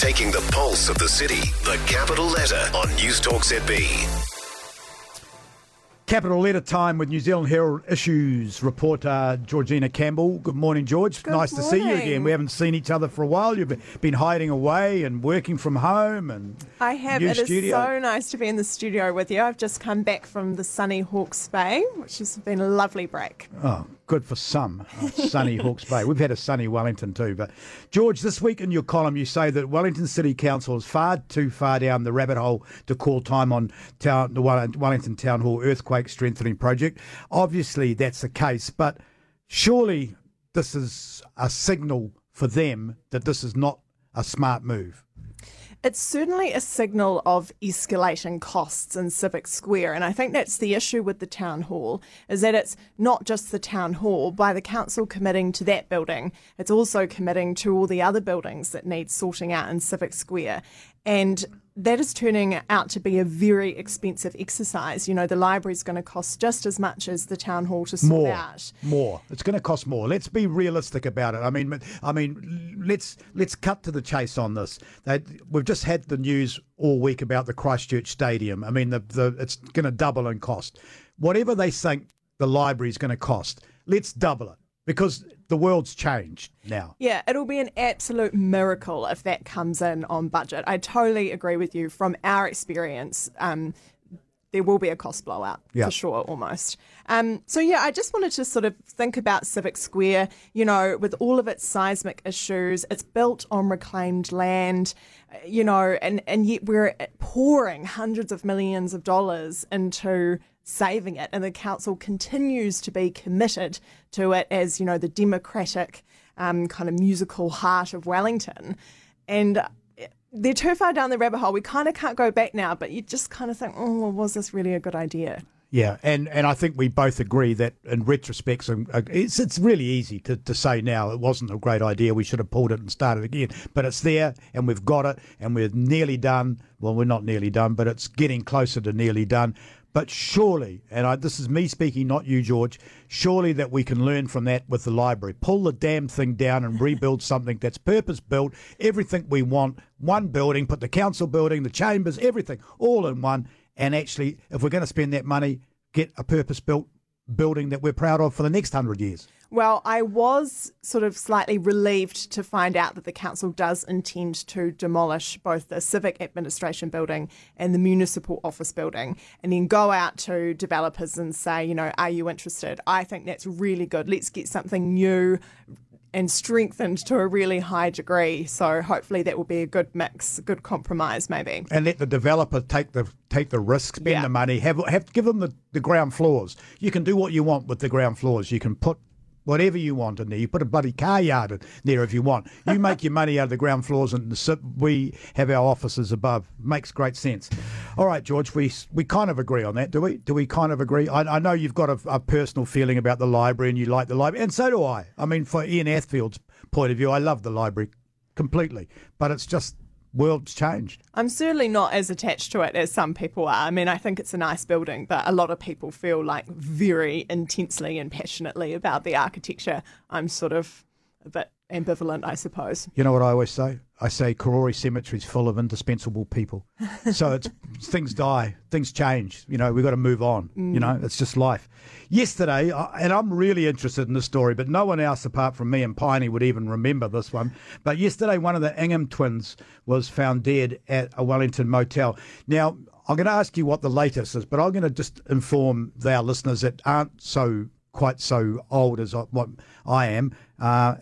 Taking the pulse of the city, the capital letter on Newstalk ZB. Capital letter time with New Zealand Herald Issues reporter Georgina Campbell. Good morning, George. Good morning. Nice to see you again. We haven't seen each other for a while. You've been hiding away and working from home. And I have. It is so nice to be in the studio with you. I've just come back from the sunny Hawke's Bay, which has been a lovely break. Oh, good for some. Sunny Hawke's Bay. We've had a sunny Wellington too. But, George, this week in your column you say that Wellington City Council is far too far down the rabbit hole to call time on the Wellington Town Hall earthquake strengthening project. Obviously that's the case, but surely this is a signal for them that this is not a smart move. It's certainly a signal of escalating costs in Civic Square, and I think that's the issue with the town hall, is that it's not just the town hall. By the council committing to that building, it's also committing to all the other buildings that need sorting out in Civic Square, and that is turning out to be a very expensive exercise. You know, the library's going to cost just as much as the town hall to sort out. More. It's going to cost more. Let's be realistic about it. I mean, let's cut to the chase on this. We've just had the news all week about the Christchurch Stadium. I mean, it's going to double in cost. Whatever they think the library's going to cost, let's double it, because the world's changed now. Yeah, it'll be an absolute miracle if that comes in on budget. I totally agree with you. From our experience, there will be a cost blowout, for sure, almost. So, I just wanted to sort of think about Civic Square, you know, with all of its seismic issues. It's built on reclaimed land, you know, and yet we're pouring hundreds of millions of dollars into saving it, and the council continues to be committed to it as, you know, the democratic kind of musical heart of Wellington. And they're too far down the rabbit hole. We kind of can't go back now, but you just kind of think, was this really a good idea? Yeah, and I think we both agree that in retrospect, it's really easy to say now it wasn't a great idea, we should have pulled it and started again. But it's there, and we've got it, and we're nearly done. Well, we're not nearly done, but it's getting closer to nearly done. But surely, this is me speaking, not you, George, surely that we can learn from that with the library. Pull the damn thing down and rebuild something that's purpose-built, everything we want, one building, put the council building, the chambers, everything, all in one. And actually, if we're going to spend that money, get a purpose-built building that we're proud of for the next 100 years. Well, I was sort of slightly relieved to find out that the council does intend to demolish both the civic administration building and the municipal office building, and then go out to developers and say, you know, are you interested? I think that's really good. Let's get something new and strengthened to a really high degree. So hopefully that will be a good mix, a good compromise maybe. And let the developer take the risk, spend the money, give them the ground floors. You can do what you want with the ground floors. You can put whatever you want in there. You put a bloody car yard in there if you want. You make your money out of the ground floors, and we have our offices above. Makes great sense. All right, George, we kind of agree on that, do we? Do we kind of agree? I know you've got a personal feeling about the library, and you like the library, and so do I. I mean, for Ian Athfield's point of view, I love the library completely, but it's just world's changed. I'm certainly not as attached to it as some people are. I mean, I think it's a nice building, but a lot of people feel like very intensely and passionately about the architecture. I'm sort of a bit ambivalent, I suppose. You know what I always say? I say Karori Cemetery is full of indispensable people. So it's things die, things change. You know, we've got to move on. Mm. You know, it's just life. Yesterday, and I'm really interested in this story, but no one else apart from me and Piney would even remember this one. But yesterday, one of the Ingham twins was found dead at a Wellington motel. Now, I'm going to ask you what the latest is, but I'm going to just inform our listeners that aren't quite so old as what I am,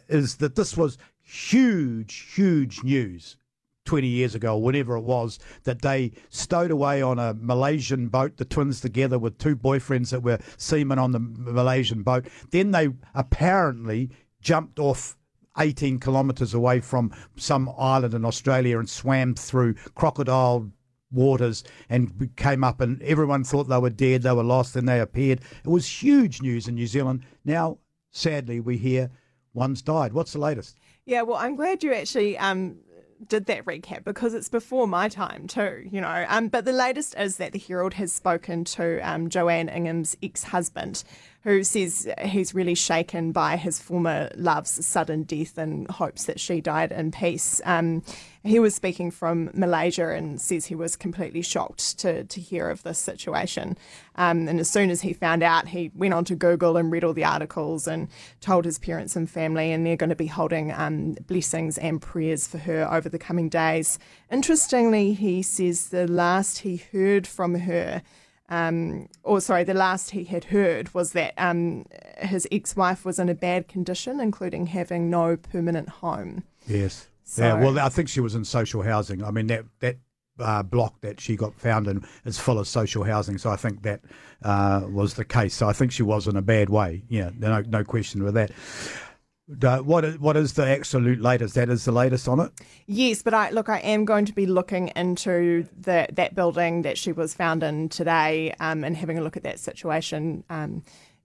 is that this was huge news 20 years ago, whenever it was, that they stowed away on a Malaysian boat, the twins together with two boyfriends that were seamen on the Malaysian boat. Then they apparently jumped off 18 kilometres away from some island in Australia and swam through crocodile waters and came up, and everyone thought they were dead, they were lost, and they appeared. It was huge news in New Zealand. Now, sadly, we hear one's died. What's the latest? Yeah, well, I'm glad you actually did that recap, because it's before my time too, you know. But the latest is that the Herald has spoken to Joanne Ingham's ex-husband, who says he's really shaken by his former love's sudden death and hopes that she died in peace. He was speaking from Malaysia and says he was completely shocked to hear of this situation. And as soon as he found out, he went on to Google and read all the articles and told his parents and family, and they're going to be holding blessings and prayers for her over the coming days. Interestingly, he says the last he heard from her the last he had heard was that his ex-wife was in a bad condition, including having no permanent home. Yes. So, yeah, well, I think she was in social housing. I mean, that block that she got found in is full of social housing, so I think that was the case. So I think she was in a bad way. Yeah, no question with that. What is the absolute latest? That is the latest on it? Yes, but I am going to be looking into that building that she was found in today and having a look at that situation,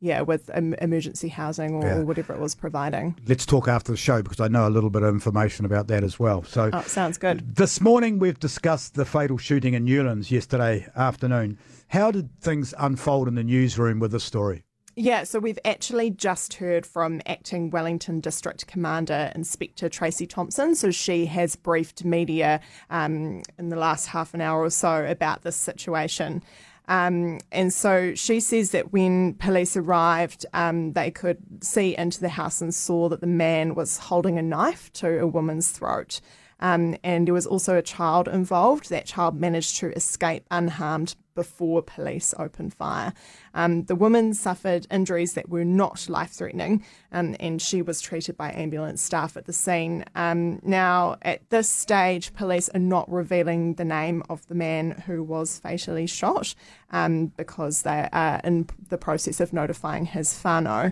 with emergency housing or whatever it was providing. Let's talk after the show because I know a little bit of information about that as well. So, sounds good. This morning we've discussed the fatal shooting in Newlands yesterday afternoon. How did things unfold in the newsroom with this story? Yeah, so we've actually just heard from Acting Wellington District Commander Inspector Tracy Thompson. So she has briefed media in the last half an hour or so about this situation. And so she says that when police arrived, they could see into the house and saw that the man was holding a knife to a woman's throat. And there was also a child involved. That child managed to escape unharmed before police opened fire. The woman suffered injuries that were not life-threatening, and she was treated by ambulance staff at the scene. Now, at this stage, police are not revealing the name of the man who was fatally shot because they are in the process of notifying his whānau.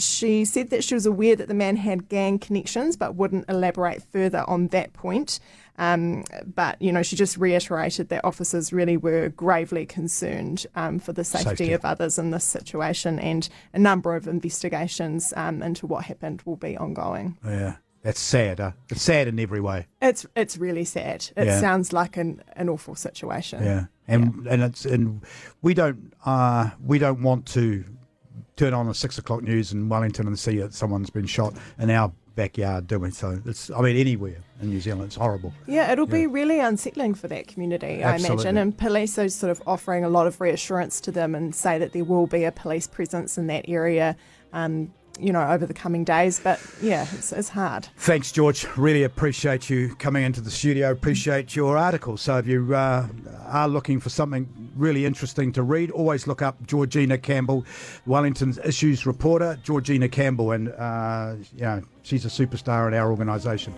She said that she was aware that the man had gang connections but wouldn't elaborate further on that point. But, she just reiterated that officers really were gravely concerned for the safety of others in this situation, and a number of investigations into what happened will be ongoing. Yeah. That's sad. It's sad in every way. It's really sad. It sounds like an awful situation. Yeah. And we don't want to turn on the 6 o'clock news in Wellington and see that someone's been shot in our backyard, do we? So anywhere in New Zealand, it's horrible. Yeah, it'll be really unsettling for that community, absolutely. I imagine. And police are sort of offering a lot of reassurance to them and say that there will be a police presence in that area, over the coming days. But yeah, it's hard. Thanks, George. Really appreciate you coming into the studio. Appreciate your article. So if you are looking for something really interesting to read, always look up Georgina Campbell, Wellington's issues reporter, Georgina Campbell. And, she's a superstar in our organisation.